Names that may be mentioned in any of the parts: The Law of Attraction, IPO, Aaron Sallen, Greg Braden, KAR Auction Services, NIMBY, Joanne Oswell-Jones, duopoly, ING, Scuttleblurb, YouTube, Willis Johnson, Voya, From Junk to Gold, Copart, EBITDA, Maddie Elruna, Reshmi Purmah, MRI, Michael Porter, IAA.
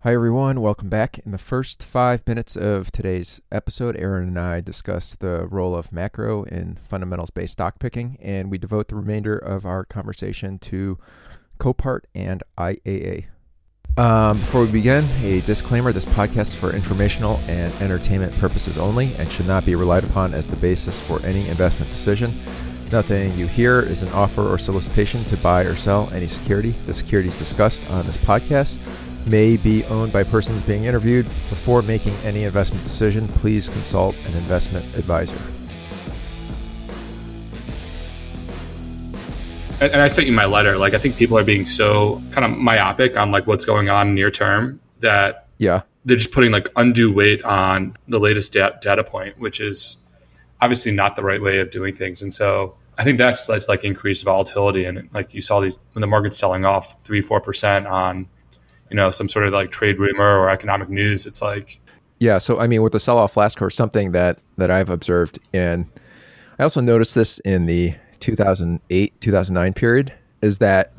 Hi everyone, welcome back. In the first 5 minutes of today's episode, Aaron and I discuss the role of macro in fundamentals-based stock picking, and we devote the remainder of our conversation to Copart and IAA. Before we begin, a disclaimer: this podcast is for informational and entertainment purposes only and should not be relied upon as the basis for any investment decision. Nothing you hear is an offer or solicitation to buy or sell any security. The securities discussed on this podcast may be owned by persons being interviewed. Before making any investment decision, please consult an investment advisor. And I sent you my letter. Like, I think people are being so kind of myopic on like what's going on near term that they're just putting like undue weight on the latest data point, which is obviously not the right way of doing things. And so I think that's like increased volatility. And like you saw these, when the market's selling off 3-4% on some sort of like trade rumor or economic news. It's like, so, I mean, with the sell-off last quarter, something that I've observed, and I also noticed this in the 2008, 2009 period, is that,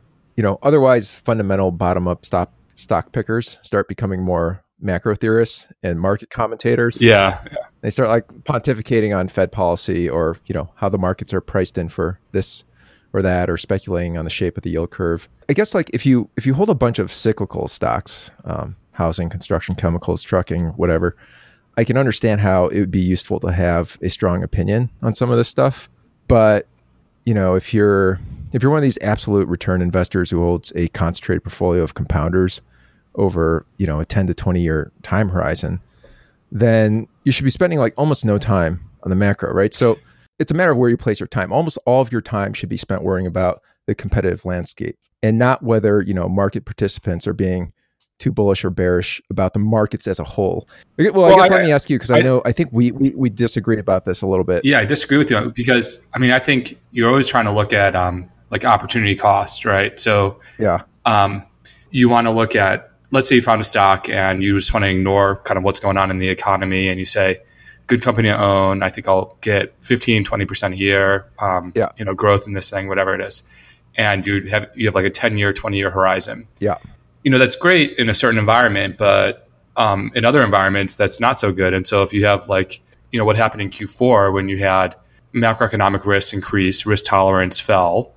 otherwise fundamental bottom-up stock pickers start becoming more macro theorists and market commentators. Yeah. They start like pontificating on Fed policy or, how the markets are priced in for this or that, or speculating on the shape of the yield curve. I guess like if you hold a bunch of cyclical stocks, housing, construction, chemicals, trucking, whatever, I can understand how it would be useful to have a strong opinion on some of this stuff. But if you're one of these absolute return investors who holds a concentrated portfolio of compounders over a 10 to 20 year time horizon, then you should be spending like almost no time on the macro, right? So it's a matter of where you place your time. Almost all of your time should be spent worrying about the competitive landscape and not whether, market participants are being too bullish or bearish about the markets as a whole. Well, I guess let me ask you, because I think we disagree about this a little bit. Yeah, I disagree with you because, I think you're always trying to look at like opportunity cost, right? So you want to look at, let's say you found a stock and you just want to ignore kind of what's going on in the economy, and you say, good company to own. I think I'll get 15, 20% a year, growth in this thing, whatever it is. And you have like a 10 year, 20 year horizon. Yeah. That's great in a certain environment, but in other environments, that's not so good. And so if you have like, what happened in Q4 when you had macroeconomic risks increase, risk tolerance fell.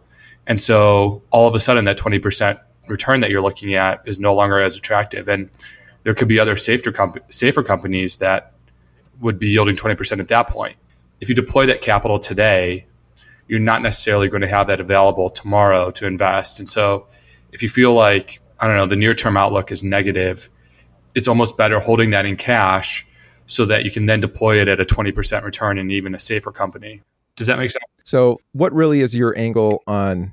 And so all of a sudden that 20% return that you're looking at is no longer as attractive. And there could be other safer companies that would be yielding 20% at that point. If you deploy that capital today, you're not necessarily going to have that available tomorrow to invest. And so if you feel like, the near-term outlook is negative, it's almost better holding that in cash so that you can then deploy it at a 20% return in even a safer company. Does that make sense? So what really is your angle on,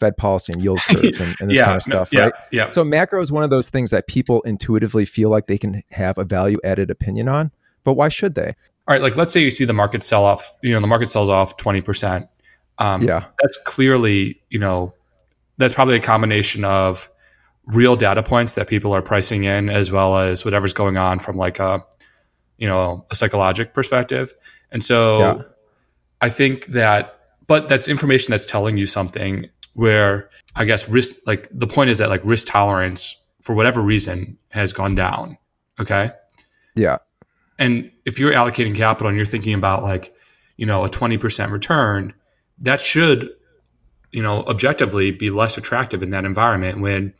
Fed policy and yield curve and this kind of stuff, right? Yeah. So macro is one of those things that people intuitively feel like they can have a value-added opinion on. But why should they? All right, like let's say you see the market sell off, the market sells off 20%. That's clearly, that's probably a combination of real data points that people are pricing in as well as whatever's going on from like a psychological perspective. And so I think but that's information that's telling you something where I guess risk, like the point is that like risk tolerance for whatever reason has gone down. Okay. Yeah. And if you're allocating capital and you're thinking about like, a 20% return, that should, objectively be less attractive in that environment when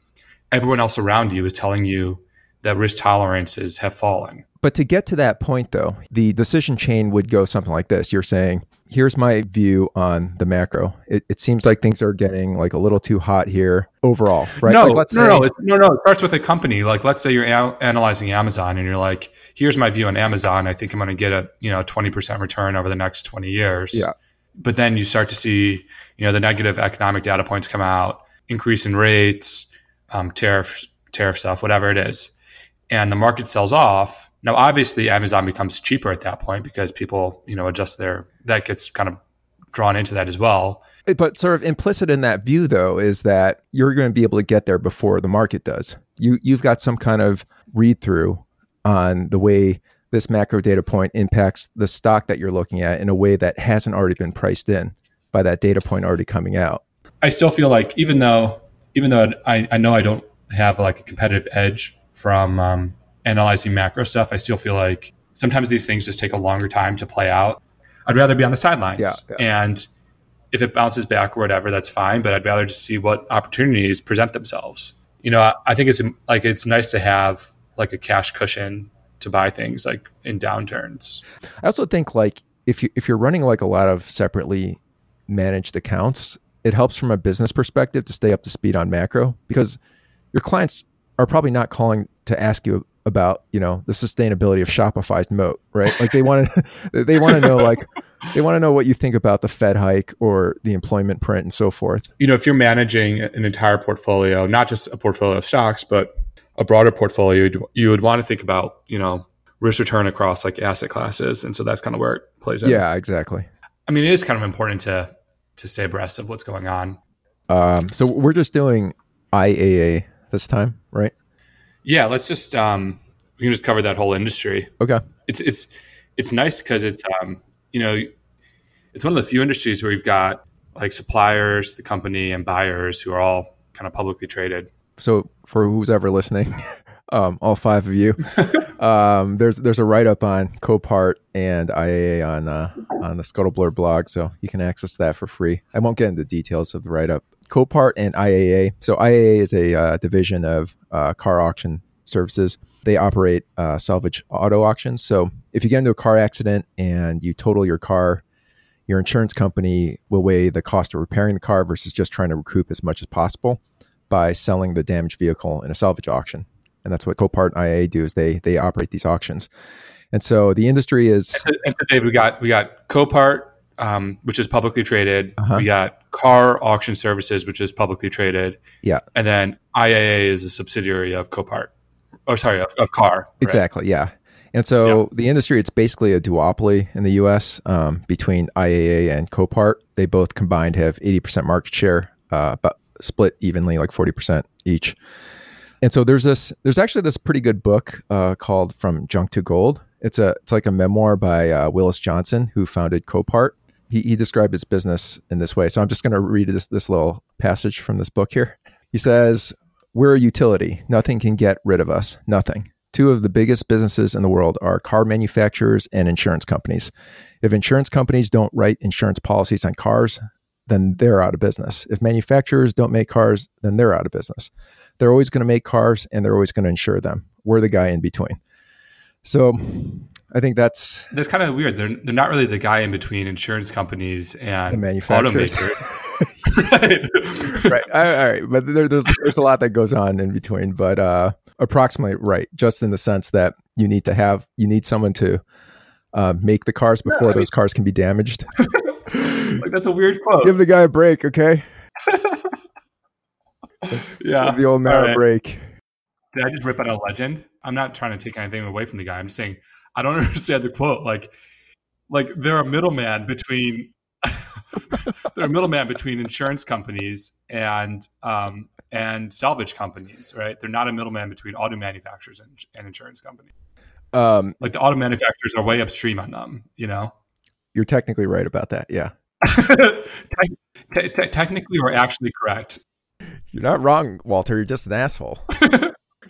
everyone else around you is telling you that risk tolerances have fallen. But to get to that point though, the decision chain would go something like this. You're saying, here's my view on the macro. It seems like things are getting like a little too hot here overall, right? No. It starts with a company. Like let's say you're analyzing Amazon and you're like, here's my view on Amazon. I think I'm going to get a 20% return over the next 20 years. Yeah. But then you start to see, the negative economic data points come out, increase in rates, tariff stuff, whatever it is. And the market sells off. Now, obviously, Amazon becomes cheaper at that point because people, adjust that gets kind of drawn into that as well. But sort of implicit in that view, though, is that you're going to be able to get there before the market does. You've got some kind of read through on the way this macro data point impacts the stock that you're looking at in a way that hasn't already been priced in by that data point already coming out. I still feel like even though I know I don't have like a competitive edge from analyzing macro stuff. I still feel like sometimes these things just take a longer time to play out. I'd rather be on the sidelines. And if it bounces back or whatever, that's fine. But I'd rather just see what opportunities present themselves. You know, I think it's like, it's nice to have like a cash cushion to buy things like in downturns. I also think like if you're running like a lot of separately managed accounts, it helps from a business perspective to stay up to speed on macro, because your clients are probably not calling to ask you about, you know, the sustainability of Shopify's moat, right? Like they want to know what you think about the Fed hike or the employment print and so forth. You know, if you're managing an entire portfolio, not just a portfolio of stocks, but a broader portfolio, you would want to think about, you know, risk return across like asset classes. And so that's kind of where it plays out. Yeah, exactly. I mean, it is kind of important to stay abreast of what's going on. So we're just doing IAA this time, right? Yeah, let's just we can just cover that whole industry. Okay. It's nice because it's you know, it's one of the few industries where you've got like suppliers, the company, and buyers who are all kind of publicly traded. So for who's ever listening, all five of you, there's a write-up on Copart and IAA on the Scuttleblurb blog, so you can access that for free. I won't get into details of the write-up. Copart and IAA. So IAA is a division of KAR Auction Services. They operate salvage auto auctions. So if you get into a car accident and you total your car, your insurance company will weigh the cost of repairing the car versus just trying to recoup as much as possible by selling the damaged vehicle in a salvage auction. And that's what Copart and IAA do, is they operate these auctions. And so the industry is... And so Dave, we got Copart, which is publicly traded. Uh-huh. We got KAR Auction Services, which is publicly traded. Yeah. And then IAA is a subsidiary of Copart. Oh, sorry, of KAR. Exactly, right? Yeah. And so the industry, it's basically a duopoly in the U.S. Between IAA and Copart. They both combined have 80% market share, but split evenly, like 40% each. And so there's actually this pretty good book called From Junk to Gold. It's like a memoir by Willis Johnson, who founded Copart. He described his business in this way. So I'm just going to read this little passage from this book here. He says, "We're a utility. Nothing can get rid of us. Nothing. Two of the biggest businesses in the world are car manufacturers and insurance companies. If insurance companies don't write insurance policies on cars, then they're out of business. If manufacturers don't make cars, then they're out of business. They're always going to make cars and they're always going to insure them. We're the guy in between." So I think that's kind of weird. They're not really the guy in between insurance companies and manufacturers. Automakers. Right. All right. But there's a lot that goes on in between, but approximately right. Just in the sense that you need someone to make the cars before those cars can be damaged. Like, that's a weird quote. Give the guy a break, okay? Yeah. Give the old man a break. Did I just rip out a legend? I'm not trying to take anything away from the guy. I'm just saying I don't understand the quote. Like they're a middleman between insurance companies and salvage companies, right? They're not a middleman between auto manufacturers and insurance companies. Like the auto manufacturers are way upstream on them, you know? You're technically right about that, yeah. Technically, we're actually correct. You're not wrong, Walter. You're just an asshole.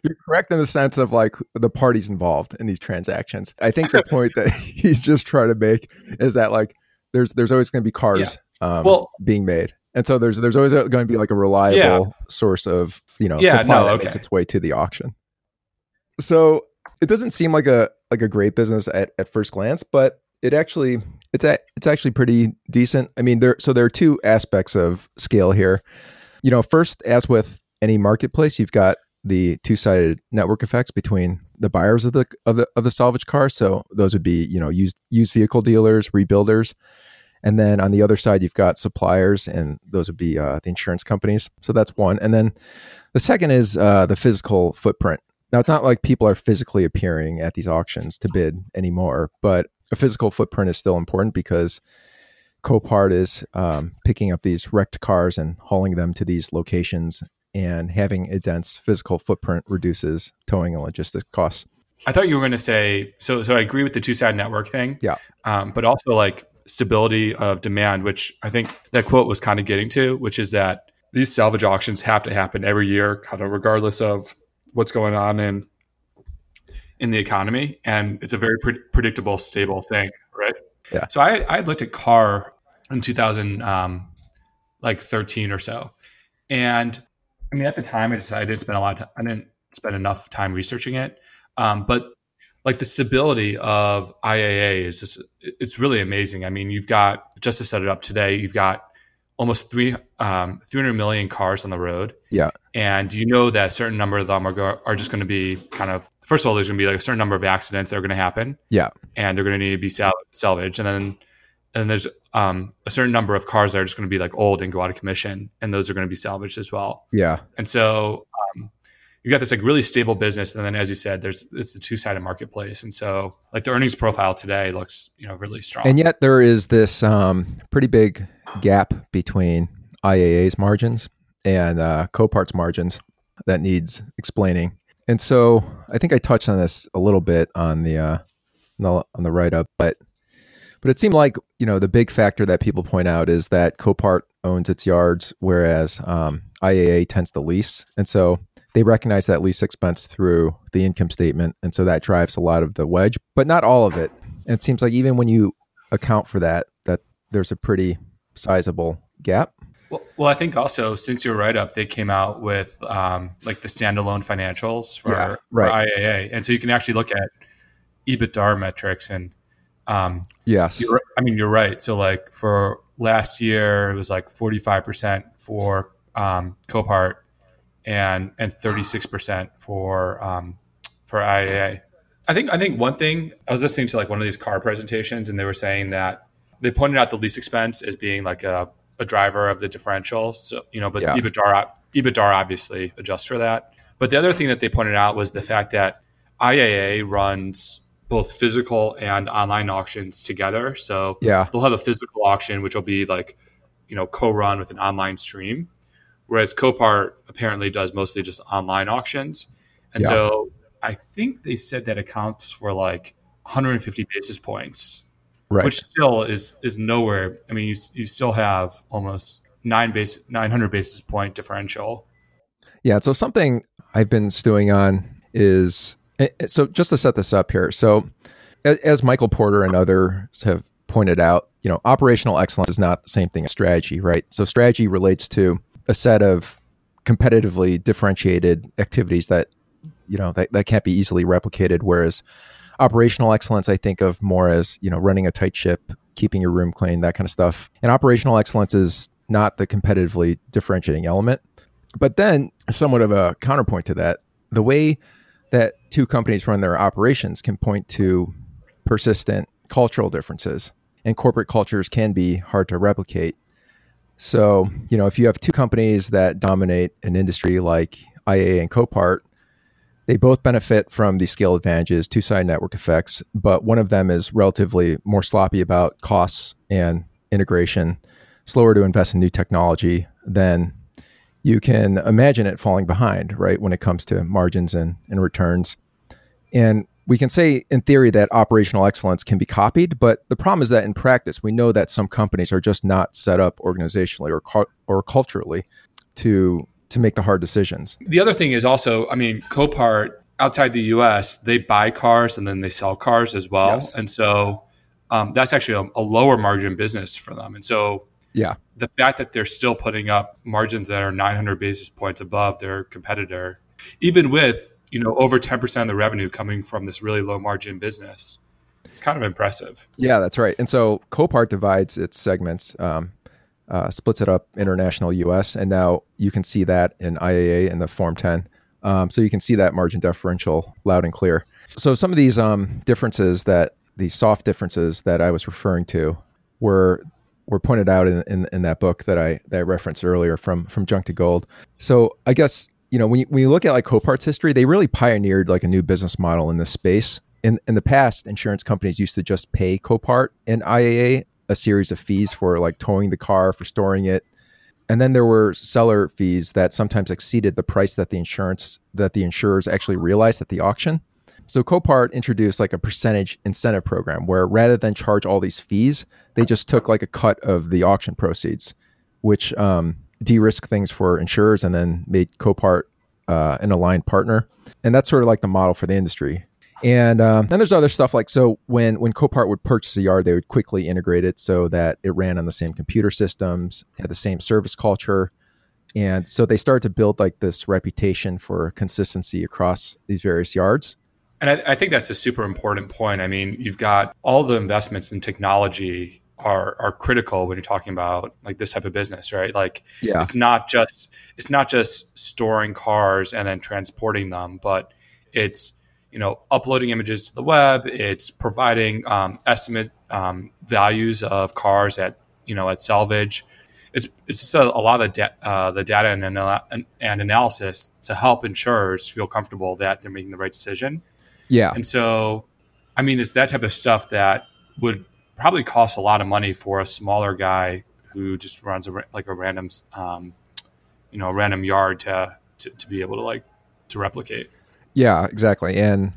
You're correct in the sense of like the parties involved in these transactions. I think the point that he's just trying to make is that like there's always going to be cars being made, and so there's always going to be like a reliable source of supply that makes its way to the auction. So it doesn't seem like a great business at first glance, but it's actually pretty decent. I mean, there are two aspects of scale here. You know, first, as with any marketplace, you've got the two-sided network effects between the buyers of the salvage car. So those would be, used vehicle dealers, rebuilders. And then on the other side, you've got suppliers, and those would be the insurance companies. So that's one. And then the second is the physical footprint. Now, it's not like people are physically appearing at these auctions to bid anymore, but a physical footprint is still important because Copart is picking up these wrecked cars and hauling them to these locations, and having a dense physical footprint reduces towing and logistics costs. I thought you were going to say, so I agree with the two-sided network thing, but also like stability of demand, which I think that quote was kind of getting to, which is that these salvage auctions have to happen every year, kind of regardless of what's going on in in the economy, and it's a very predictable, stable thing, right? Yeah. So I looked at KAR in 2013 or so, and I mean at the time I didn't spend I didn't spend enough time researching it, but like the stability of IAA is just, it's really amazing. I mean, you've got, just to set it up today, you've got almost 300 million cars on the road. Yeah. And you know that a certain number of them are just going to be kind of, first of all, there's going to be like a certain number of accidents that are going to happen. Yeah. And they're going to need to be salvaged. And then there's a certain number of cars that are just going to be like old and go out of commission. And those are going to be salvaged as well. Yeah. And so you've got this like really stable business. And then, as you said, it's the two-sided marketplace. And so like the earnings profile today looks, really strong. And yet there is this pretty big gap between IAA's margins and Copart's margins that needs explaining. And so I think I touched on this a little bit on the write-up, but it seemed like, the big factor that people point out is that Copart owns its yards, whereas IAA tends to lease. And so they recognize that lease expense through the income statement. And so that drives a lot of the wedge, but not all of it. And it seems like even when you account for that there's a pretty sizable gap. Well, I think also since your write-up, they came out with the standalone financials for IAA. And so you can actually look at EBITDA metrics and yes. You're right. So like for last year, it was like 45% for Copart and 36% for IAA. I think one thing, I was listening to like one of these KAR presentations and they were saying that they pointed out the lease expense as being like a driver of the differential. So, but yeah. EBITDA obviously adjusts for that. But the other thing that they pointed out was the fact that IAA runs both physical and online auctions together. So they'll have a physical auction, which will be like, co-run with an online stream. Whereas Copart apparently does mostly just online auctions. And so I think they said that accounts for like 150 basis points. Right. Which still is nowhere. I mean, you still have almost 900 basis point differential. Yeah. So something I've been stewing on is, so just to set this up here. So as Michael Porter and others have pointed out, operational excellence is not the same thing as strategy, right? So strategy relates to a set of competitively differentiated activities that, that can't be easily replicated. Whereas operational excellence, I think of more as, running a tight ship, keeping your room clean, that kind of stuff. And operational excellence is not the competitively differentiating element. But then somewhat of a counterpoint to that, the way that two companies run their operations can point to persistent cultural differences, and corporate cultures can be hard to replicate. So, if you have two companies that dominate an industry like IAA and Copart, they both benefit from the scale advantages, two-sided network effects, but one of them is relatively more sloppy about costs and integration, slower to invest in new technology, then you can imagine it falling behind, right, when it comes to margins and returns. And we can say in theory that operational excellence can be copied, but the problem is that in practice, we know that some companies are just not set up organizationally or culturally to make the hard decisions. The other thing is also, Copart outside the US, they buy cars and then they sell cars as well. Yes. And so that's actually a lower margin business for them. And so the fact that they're still putting up margins that are 900 basis points above their competitor, even with, over 10% of the revenue coming from this really low margin business, it's kind of impressive. Yeah, that's right. And so Copart divides its segments, splits it up international US. And now you can see that in IAA in the Form 10. So you can see that margin differential loud and clear. So some of these differences these soft differences that I was referring to were pointed out in that book that I referenced earlier from Junk to Gold. So I guess, when you look at like Copart's history, they really pioneered like a new business model in this space. In the past, insurance companies used to just pay Copart and IAA a series of fees for like towing the car, for storing it. And then there were seller fees that sometimes exceeded the price that the insurers actually realized at the auction. So Copart introduced like a percentage incentive program where rather than charge all these fees, they just took like a cut of the auction proceeds, which de-risked things for insurers and then made Copart an aligned partner. And that's sort of like the model for the industry. And there's other stuff like, so when Copart would purchase a yard, they would quickly integrate it so that it ran on the same computer systems, had the same service culture. And so they started to build like this reputation for consistency across these various yards. And I think that's a super important point. I mean, you've got all the investments in technology are critical when you're talking about like this type of business, right? Like, yeah. It's not just storing cars and then transporting them, but it's, you know, uploading images to the web. It's providing estimate values of cars at, you know, at salvage. It's just a lot of the data and analysis to help insurers feel comfortable that they're making the right decision. Yeah. And so, I mean, it's that type of stuff that would probably cost a lot of money for a smaller guy who just runs a random, random yard to be able to like to replicate. Yeah, exactly. And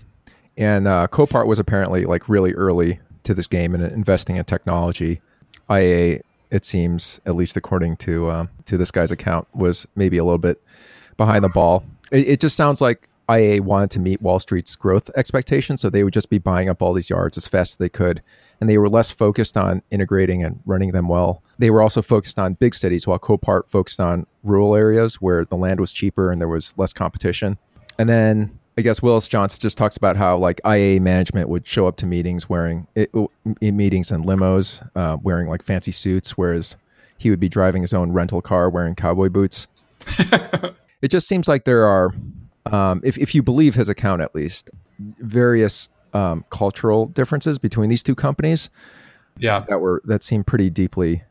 Copart was apparently like really early to this game and investing in technology. IAA, it seems, at least according to this guy's account, was maybe a little bit behind the ball. It just sounds like IAA wanted to meet Wall Street's growth expectations, so they would just be buying up all these yards as fast as they could, and they were less focused on integrating and running them well. They were also focused on big cities, while Copart focused on rural areas where the land was cheaper and there was less competition. And then I guess Willis Johnson just talks about how like IAA management would show up to meetings in limos, wearing like fancy suits, whereas he would be driving his own rental car wearing cowboy boots. It just seems like there are, if you believe his account at least, various cultural differences between these two companies. Yeah, that seemed pretty deeply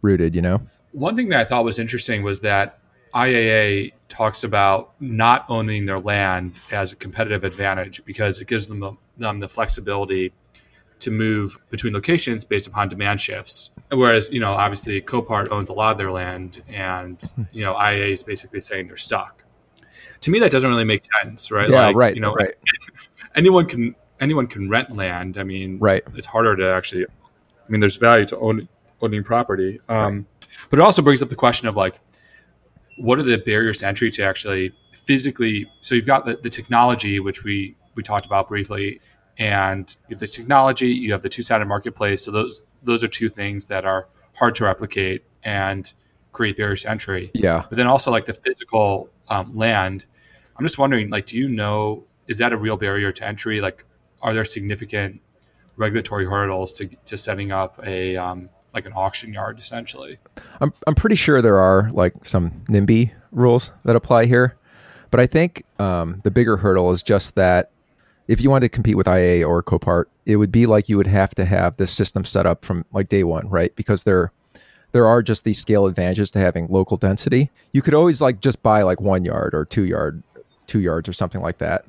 rooted. You know, one thing that I thought was interesting was that IAA talks about not owning their land as a competitive advantage because it gives them the flexibility to move between locations based upon demand shifts. Whereas, you know, obviously Copart owns a lot of their land and, you know, IAA is basically saying they're stuck. To me, that doesn't really make sense, right? Yeah, like, right. You know, right. Anyone can rent land. I mean, right. It's harder to actually, I mean, there's value to owning property. Right. But it also brings up the question of like, what are the barriers to entry to actually physically? So you've got the technology, which we talked about briefly, and you have the technology, you have the two-sided marketplace. So those are two things that are hard to replicate and create barriers to entry. Yeah. But then also like the physical land. I'm just wondering, like, do you know, is that a real barrier to entry? Like, are there significant regulatory hurdles to setting up a, like an auction yard, essentially? I'm pretty sure there are like some NIMBY rules that apply here, but I think the bigger hurdle is just that if you wanted to compete with IAA or Copart, it would be like you would have to have this system set up from like day one, right? Because there are just these scale advantages to having local density. You could always like just buy like 1 yard or 2 yards or something like that,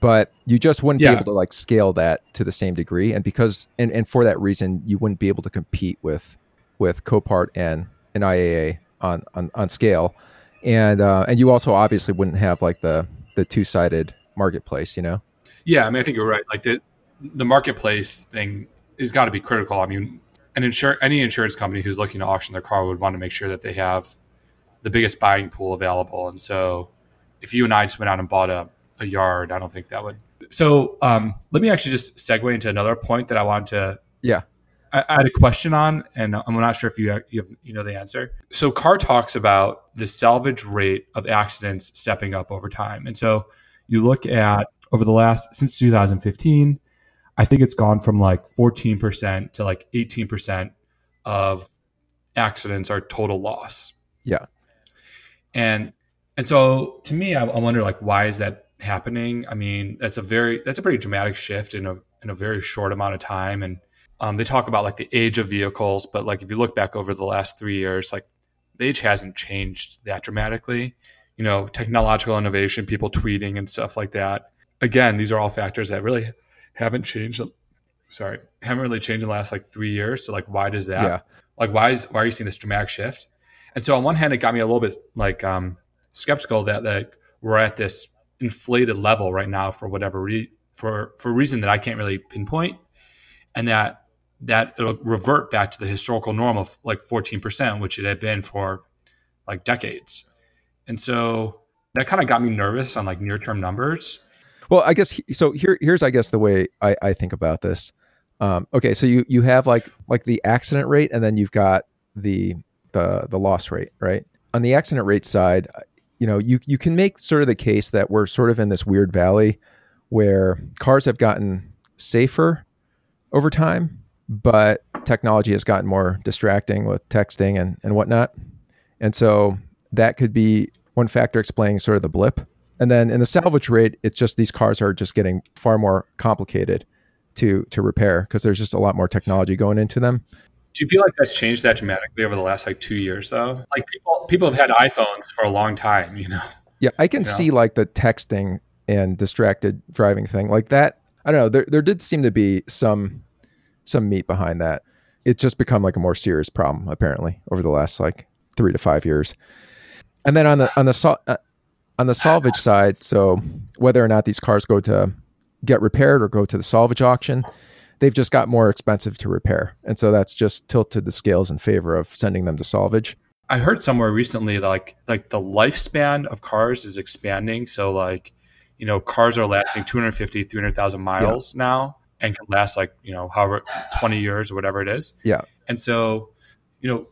but you just wouldn't be able to like scale that to the same degree. And because, and for that reason, you wouldn't be able to compete with Copart and IAA on scale. And you also obviously wouldn't have like the two-sided marketplace, you know? Yeah. I mean, I think you're right. Like the marketplace thing has got to be critical. I mean, any insurance company who's looking to auction their car would want to make sure that they have the biggest buying pool available. And so if you and I just went out and bought a yard, I don't think that would. So let me actually just segue into another point that I wanted to. Yeah, I had a question on, and I'm not sure if you know the answer. So KAR talks about the salvage rate of accidents stepping up over time, and so you look at over the last since 2015, I think it's gone from like 14% to like 18% of accidents are total loss. Yeah, and so to me, I wonder like why is that happening? I mean, that's a pretty dramatic shift in a very short amount of time. And they talk about like the age of vehicles, but like if you look back over the last 3 years, like the age hasn't changed that dramatically. You know, technological innovation, people tweeting and stuff like that. Again, these are all factors that really haven't really changed in the last like 3 years. So like, why does that? Yeah. Like, why are you seeing this dramatic shift? And so on one hand, it got me a little bit like skeptical that like we're at this inflated level right now for whatever for a reason that I can't really pinpoint, and that it'll revert back to the historical norm of like 14%, which it had been for like decades. And so that kind of got me nervous on like near-term numbers. Well, I guess so. Here's I guess the way I think about this. Okay, so you have like the accident rate, and then you've got the loss rate, right? On the accident rate side, you know, you can make sort of the case that we're sort of in this weird valley where cars have gotten safer over time, but technology has gotten more distracting with texting and whatnot. And so that could be one factor explaining sort of the blip. And then in the salvage rate, it's just these cars are just getting far more complicated to repair because there's just a lot more technology going into them. Do you feel like that's changed that dramatically over the last 2 years though? Like people have had iPhones for a long time, you know? Yeah, I can see like the texting and distracted driving thing like that. I don't know. There did seem to be some meat behind that. It's just become like a more serious problem apparently over the last 3 to 5 years. And then on the salvage side, so whether or not these cars go to get repaired or go to the salvage auction, they've just got more expensive to repair. And so that's just tilted the scales in favor of sending them to salvage. I heard somewhere recently like the lifespan of cars is expanding, so cars are lasting 250-300,000 miles now, and can last however 20 years or whatever it is. Yeah. And so,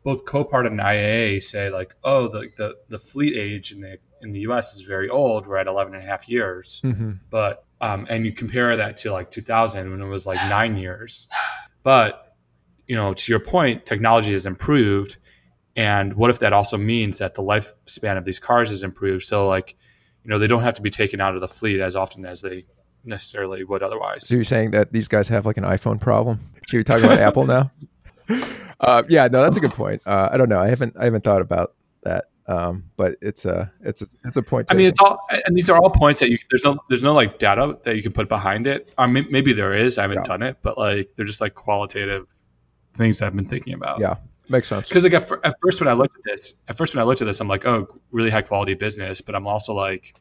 both Copart and IAA say the fleet age in the US is very old. We're at 11 and a half years, mm-hmm. But, and you compare that to 2000 when it was 9 years, but to your point, technology has improved. And what if that also means that the lifespan of these cars has improved? So they don't have to be taken out of the fleet as often as they necessarily would otherwise. So you're saying that these guys have an iPhone problem? You're talking about Apple now? Yeah, no, that's a good point. I don't know. I haven't thought about that. But it's a point. I mean, it's all, and these are all points that there's no data that you can put behind it. Maybe there is, I haven't done it, but they're just qualitative things that I've been thinking about. Yeah. Makes sense. Because at first when I looked at this, I'm like, oh, really high quality business, but I'm also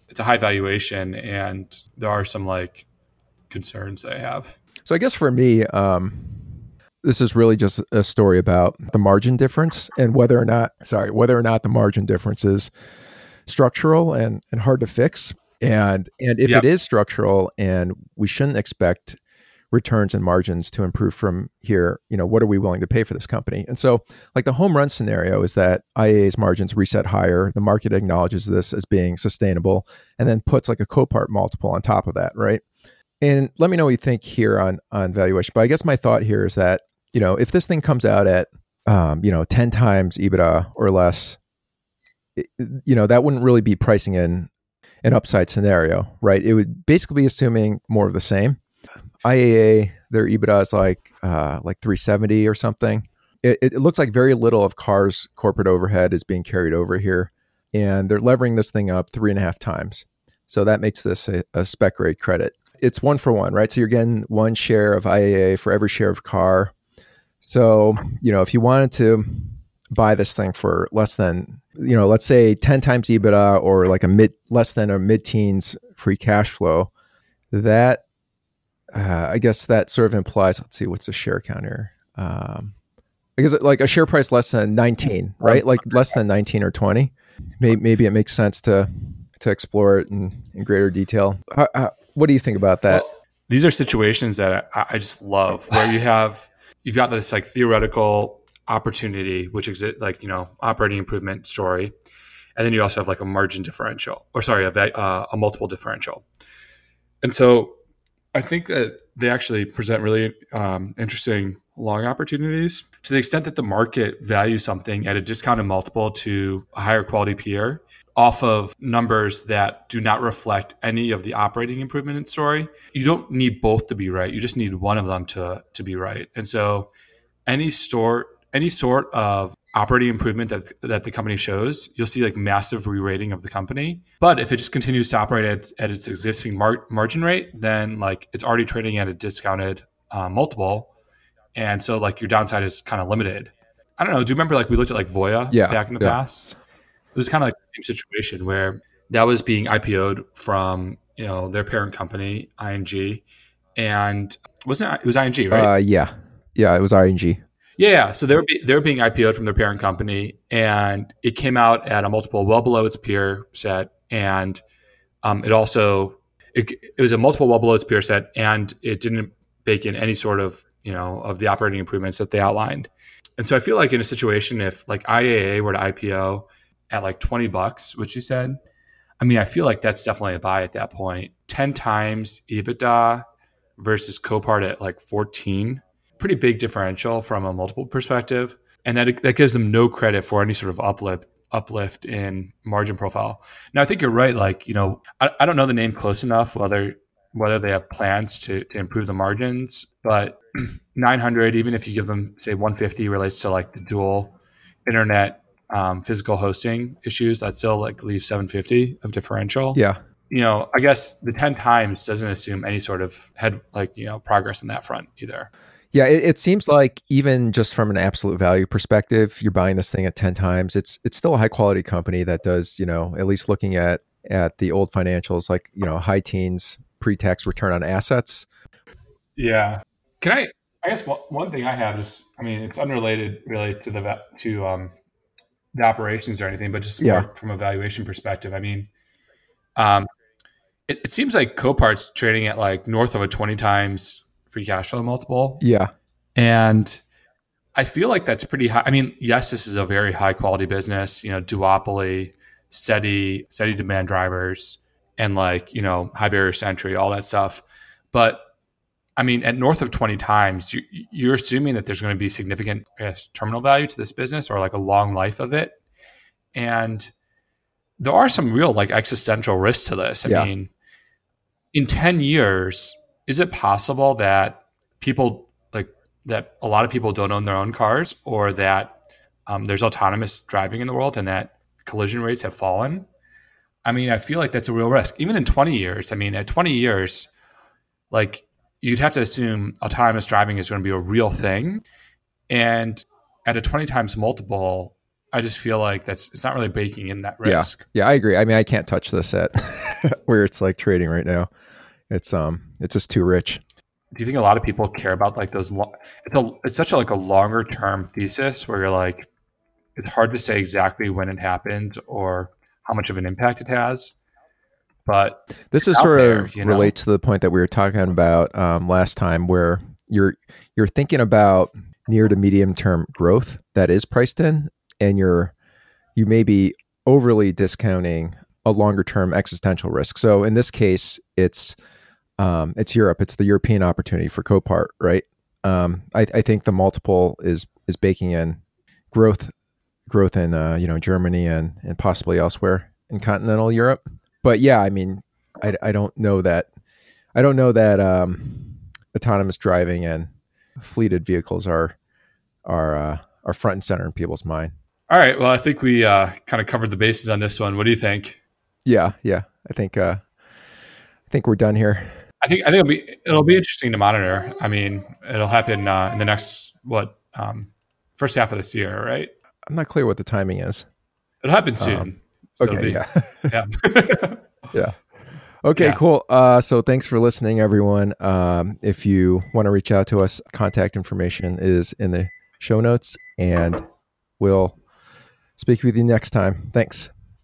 it's a high valuation, and there are some concerns that I have. So I guess for me, this is really just a story about the margin difference and whether or not the margin difference is structural and hard to fix, and if it is structural, and we shouldn't expect returns and margins to improve from here, what are we willing to pay for this company? And so the home run scenario is that IAA's margins reset higher. The market acknowledges this as being sustainable and then puts a Copart multiple on top of that, right? And let me know what you think here on valuation. But I guess my thought here is that, if this thing comes out at, 10 times EBITDA or less, that wouldn't really be pricing in an upside scenario, right? It would basically be assuming more of the same. IAA, their EBITDA is 370 or something. It looks like very little of CAR's corporate overhead is being carried over here, and they're levering this thing up 3.5 times. So that makes this a spec grade credit. It's 1-for-1, right? So you're getting 1 share of IAA for every share of CAR. So, if you wanted to buy this thing for less than, let's say 10 times EBITDA or less than a mid-teens free cash flow, that I guess that sort of implies, let's see, what's the share count here? I guess a share price less than 19, right? Less than 19 or 20. Maybe it makes sense to explore it in greater detail. What do you think about that? Well, these are situations that I just love, where you've got this theoretical opportunity, which exists, operating improvement story. And then you also have a margin differential, or sorry, a multiple differential. And so I think that they actually present really interesting long opportunities. To the extent that the market values something at a discounted multiple to a higher quality peer off of numbers that do not reflect any of the operating improvement story, you don't need both to be right. You just need one of them to be right. And so any sort of operating improvement that the company shows, you'll see massive re-rating of the company. But if it just continues to operate at its existing margin rate, then it's already trading at a discounted multiple. And so your downside is kind of limited. I don't know. Do you remember we looked at Voya back in the past? It was kind of the same situation where that was being IPO'd from, their parent company, ING. And it was ING, right? Yeah. Yeah, it was ING. Yeah, so they're being IPO'd from their parent company, and it came out at a multiple well below its peer set, and it also it was a multiple well below its peer set, and it didn't bake in any sort of, of the operating improvements that they outlined. And so I feel like in a situation, if like IAA were to IPO at like $20, which you said, I mean, I feel like that's definitely a buy at that point. 10 times EBITDA versus Copart at like 14, pretty big differential from a multiple perspective. And that gives them no credit for any sort of uplift in margin profile. Now, I think you're right. Like, I don't know the name close enough, whether they have plans to improve the margins, but 900, even if you give them, say, 150 relates to like the dual internet physical hosting issues, that still like leaves 750 of differential. Yeah. I guess the 10 times doesn't assume any sort of progress in that front either. Yeah, it seems like even just from an absolute value perspective, you're buying this thing at 10 times. It's still a high quality company that does, at least looking at the old financials, like, high teens pre-tax return on assets. Yeah. Can I guess one thing I have is, it's unrelated really to the operations or anything, but just from a valuation perspective. It seems like Copart's trading at like north of a 20 times free cash flow multiple. Yeah. And I feel like that's pretty high. Yes, this is a very high quality business, duopoly, steady demand drivers, and like, high barriers to entry, all that stuff. But at north of 20 times, you're assuming that there's going to be significant terminal value to this business or like a long life of it. And there are some real like existential risks to this. I mean, in 10 years, is it possible that a lot of people don't own their own cars, or that there's autonomous driving in the world and that collision rates have fallen? I feel like that's a real risk. Even in 20 years, at 20 years, like you'd have to assume autonomous driving is going to be a real thing. And at a 20 times multiple, I just feel like it's not really baking in that risk. Yeah, I agree. I can't touch this at where it's like trading right now. It's just too rich. Do you think a lot of people care about like those? It's such a longer term thesis where you're like, it's hard to say exactly when it happens or how much of an impact it has, but this is sort of relates to the point that we were talking about last time, where you're thinking about near to medium term growth that is priced in, and you may be overly discounting a longer term existential risk. So in this case, it's Europe, it's the European opportunity for Copart, right? I think the multiple is baking in growth in Germany and possibly elsewhere in continental Europe. But yeah, I don't know that autonomous driving and fleeted vehicles are front and center in people's mind. All right, well, I think we kind of covered the bases on this one. What do you think? Yeah. I think we're done here. I think it'll be interesting to monitor. It'll happen in the next first half of this year, right? I'm not clear what the timing is. It'll happen soon. Yeah. Okay, yeah. Cool. So thanks for listening, everyone. If you want to reach out to us, contact information is in the show notes, and we'll speak with you next time. Thanks.